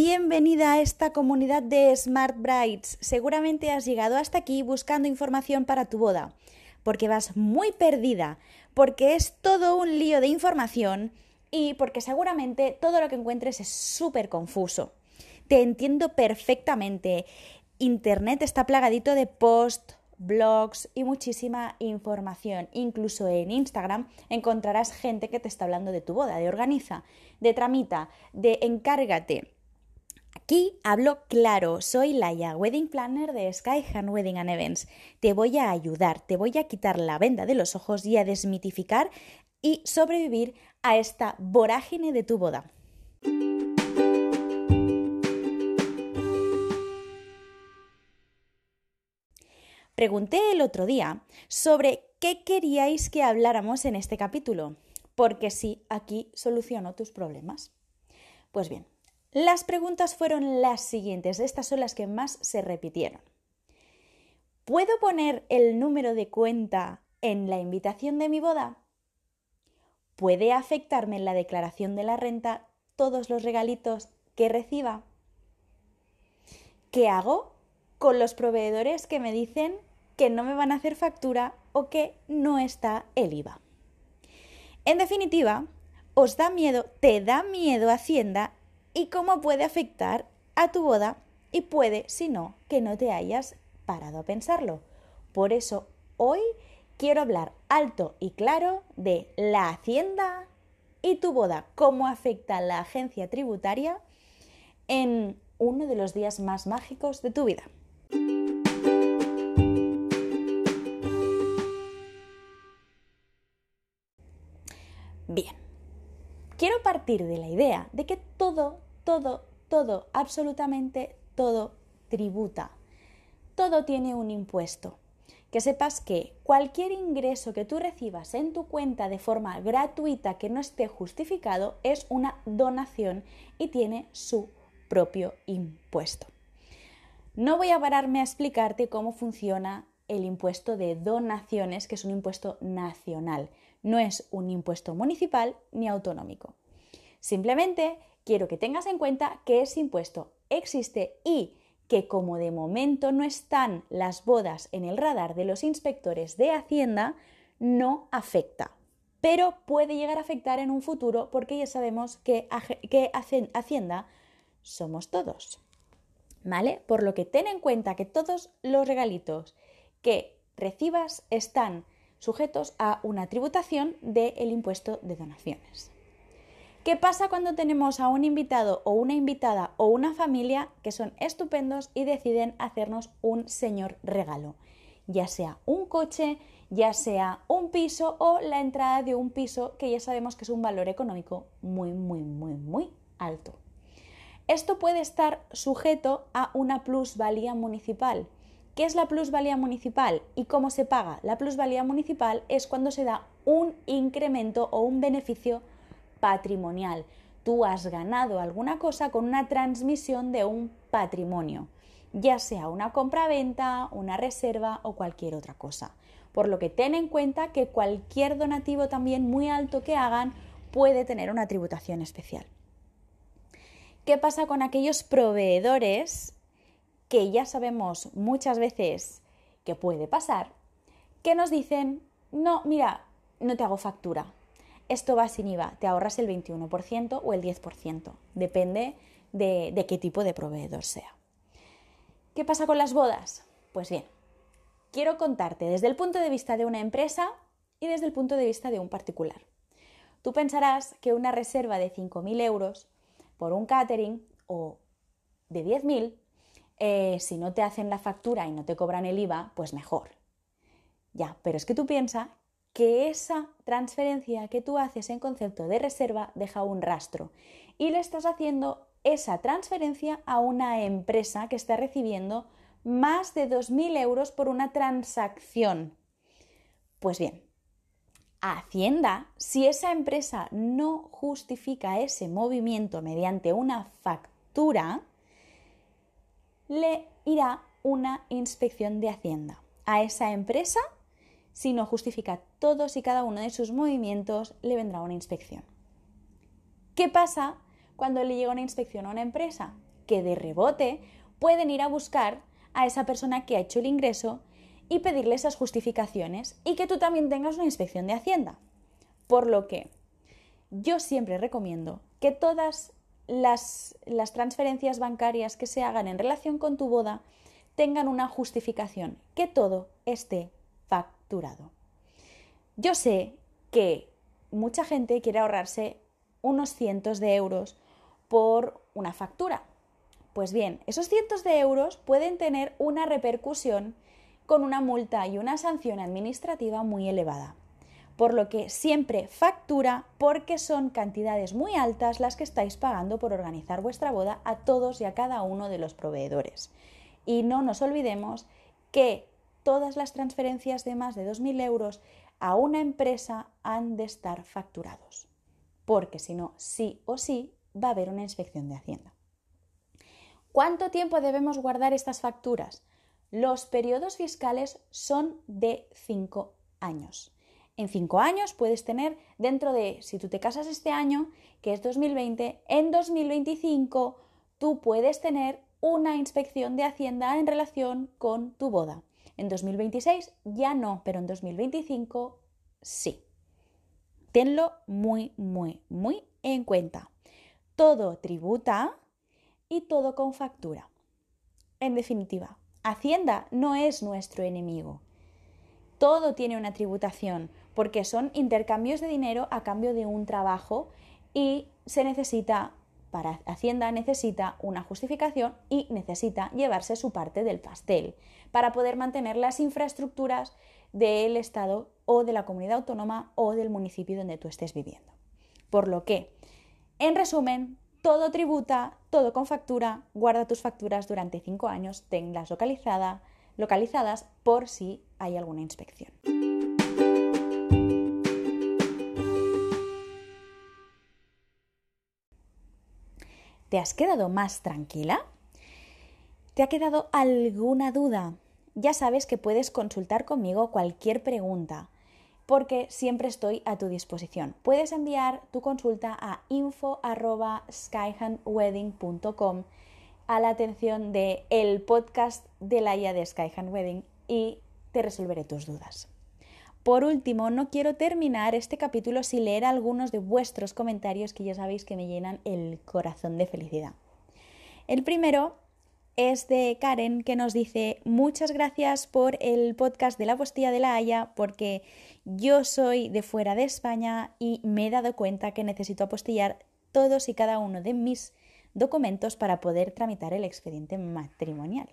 Bienvenida a esta comunidad de Smart Brights. Seguramente has llegado hasta aquí buscando información para tu boda, porque vas muy perdida, porque es todo un lío de información y porque seguramente todo lo que encuentres es súper confuso. Te entiendo perfectamente. Internet está plagadito de posts, blogs y muchísima información. Incluso en Instagram encontrarás gente que te está hablando de tu boda, de organiza, de tramita, de encárgate. Aquí hablo claro, soy Laia, Wedding Planner de Skyhan Wedding and Events. Te voy a ayudar, te voy a quitar la venda de los ojos y a desmitificar y sobrevivir a esta vorágine de tu boda. Pregunté el otro día sobre qué queríais que habláramos en este capítulo, porque sí, aquí soluciono tus problemas. Pues bien, las preguntas fueron las siguientes, estas son las que más se repitieron. ¿Puedo poner el número de cuenta en la invitación de mi boda? ¿Puede afectarme en la declaración de la renta todos los regalitos que reciba? ¿Qué hago con los proveedores que me dicen que no me van a hacer factura o que no está el IVA? En definitiva, ¿os da miedo, te da miedo Hacienda? ¿Y cómo puede afectar a tu boda? Y puede, si no, que no te hayas parado a pensarlo. Por eso hoy quiero hablar alto y claro de la Hacienda y tu boda, cómo afecta a la agencia tributaria en uno de los días más mágicos de tu vida. Bien, quiero partir de la idea de que todo, absolutamente todo tributa. Todo tiene un impuesto. Que sepas que cualquier ingreso que tú recibas en tu cuenta de forma gratuita que no esté justificado es una donación y tiene su propio impuesto. No voy a pararme a explicarte cómo funciona el impuesto de donaciones, que es un impuesto nacional. No es un impuesto municipal ni autonómico. Simplemente quiero que tengas en cuenta que ese impuesto existe y que, como de momento no están las bodas en el radar de los inspectores de Hacienda, no afecta. Pero puede llegar a afectar en un futuro porque ya sabemos que Hacienda somos todos, ¿vale? Por lo que ten en cuenta que todos los regalitos que recibas están sujetos a una tributación del impuesto de donaciones. ¿Qué pasa cuando tenemos a un invitado o una invitada o una familia que son estupendos y deciden hacernos un señor regalo? Ya sea un coche, ya sea un piso o la entrada de un piso, que ya sabemos que es un valor económico muy alto. Esto puede estar sujeto a una plusvalía municipal. ¿Qué es la plusvalía municipal y cómo se paga? La plusvalía municipal es cuando se da un incremento o un beneficio patrimonial. Tú has ganado alguna cosa con una transmisión de un patrimonio, ya sea una compra-venta, una reserva o cualquier otra cosa. Por lo que ten en cuenta que cualquier donativo también muy alto que hagan puede tener una tributación especial. ¿Qué pasa con aquellos proveedores que ya sabemos muchas veces que puede pasar, que nos dicen, no, mira, no te hago factura? Esto va sin IVA, te ahorras el 21% o el 10%, depende de qué tipo de proveedor sea. ¿Qué pasa con las bodas? Pues bien, quiero contarte desde el punto de vista de una empresa y desde el punto de vista de un particular. Tú pensarás que una reserva de 5.000 euros por un catering o de 10.000, si no te hacen la factura y no te cobran el IVA, pues mejor. Ya, pero es que tú piensas que esa transferencia que tú haces en concepto de reserva deja un rastro y le estás haciendo esa transferencia a una empresa que está recibiendo más de 2.000 euros por una transacción. Pues bien, Hacienda, si esa empresa no justifica ese movimiento mediante una factura, le irá una inspección de Hacienda a esa empresa. Si no justifica todos y cada uno de sus movimientos, le vendrá una inspección. ¿Qué pasa cuando le llega una inspección a una empresa? que de rebote pueden ir a buscar a esa persona que ha hecho el ingreso y pedirle esas justificaciones y que tú también tengas una inspección de Hacienda. Por lo que yo siempre recomiendo que todas las transferencias bancarias que se hagan en relación con tu boda tengan una justificación, que todo esté facturado. Yo sé que mucha gente quiere ahorrarse unos cientos de euros por una factura. Pues bien, esos cientos de euros pueden tener una repercusión con una multa y una sanción administrativa muy elevada. Por lo que siempre factura, porque son cantidades muy altas las que estáis pagando por organizar vuestra boda a todos y a cada uno de los proveedores. Y no nos olvidemos que todas las transferencias de más de 2.000 euros a una empresa han de estar facturados, porque si no, sí o sí, va a haber una inspección de Hacienda. ¿Cuánto tiempo debemos guardar estas facturas? Los periodos fiscales son de 5 años. En 5 años puedes tener dentro de, si tú te casas este año, que es 2020, en 2025 tú puedes tener una inspección de Hacienda en relación con tu boda. En 2026 ya no, pero en 2025 sí. Tenlo muy, muy, muy en cuenta. Todo tributa y todo con factura. En definitiva, Hacienda no es nuestro enemigo. Todo tiene una tributación porque son intercambios de dinero a cambio de un trabajo y se necesita, para Hacienda necesita una justificación y necesita llevarse su parte del pastel para poder mantener las infraestructuras del Estado o de la comunidad autónoma o del municipio donde tú estés viviendo. Por lo que, en resumen, todo tributa, todo con factura, guarda tus facturas durante 5 años, tenlas localizadas por si hay alguna inspección. ¿Te has quedado más tranquila? ¿Te ha quedado alguna duda? Ya sabes que puedes consultar conmigo cualquier pregunta, porque siempre estoy a tu disposición. Puedes enviar tu consulta a info@skyhanwedding.com a la atención de el podcast de Laia de Skyhan Wedding y te resolveré tus dudas. Por último, no quiero terminar este capítulo sin leer algunos de vuestros comentarios que ya sabéis que me llenan el corazón de felicidad. El primero es de Karen, que nos dice: muchas gracias por el podcast de la postilla de la Haya, porque yo soy de fuera de España y me he dado cuenta que necesito apostillar todos y cada uno de mis documentos para poder tramitar el expediente matrimonial.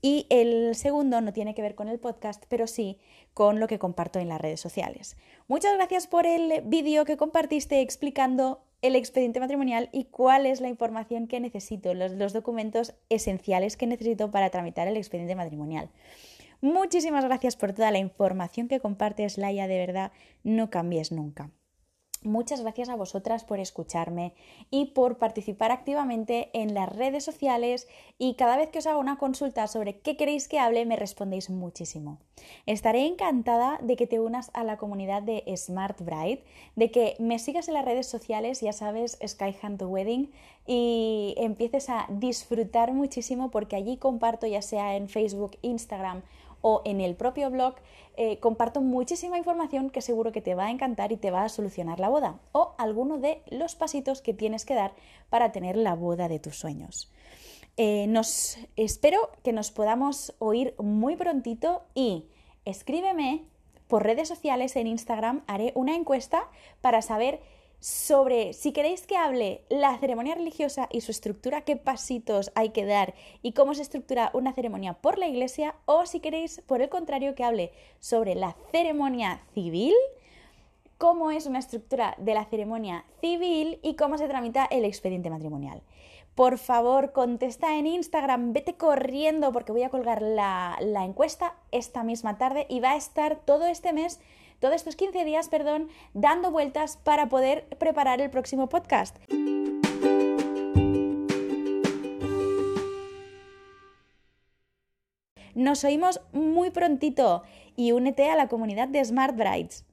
Y el segundo no tiene que ver con el podcast, pero sí con lo que comparto en las redes sociales. Muchas gracias por el vídeo que compartiste explicando el expediente matrimonial y cuál es la información que necesito, los documentos esenciales que necesito para tramitar el expediente matrimonial. Muchísimas gracias por toda la información que compartes, Laia, de verdad, no cambies nunca. Muchas gracias a vosotras por escucharme y por participar activamente en las redes sociales, y cada vez que os hago una consulta sobre qué queréis que hable me respondéis muchísimo. Estaré encantada de que te unas a la comunidad de Smart Bright, de que me sigas en las redes sociales, ya sabes, Skyhan Wedding, y empieces a disfrutar muchísimo, porque allí comparto, ya sea en Facebook, Instagram o en el propio blog, comparto muchísima información que seguro que te va a encantar y te va a solucionar la boda o alguno de los pasitos que tienes que dar para tener la boda de tus sueños. Espero que nos podamos oír muy prontito, y escríbeme por redes sociales. En Instagram haré una encuesta para saber sobre si queréis que hable la ceremonia religiosa y su estructura, qué pasitos hay que dar y cómo se estructura una ceremonia por la iglesia, o si queréis, por el contrario, que hable sobre la ceremonia civil, cómo es una estructura de la ceremonia civil y cómo se tramita el expediente matrimonial. Por favor, contesta en Instagram, vete corriendo, porque voy a colgar la encuesta esta misma tarde y va a estar todo este mes, todos estos 15 días, dando vueltas para poder preparar el próximo podcast. Nos oímos muy prontito y únete a la comunidad de Smart Brides.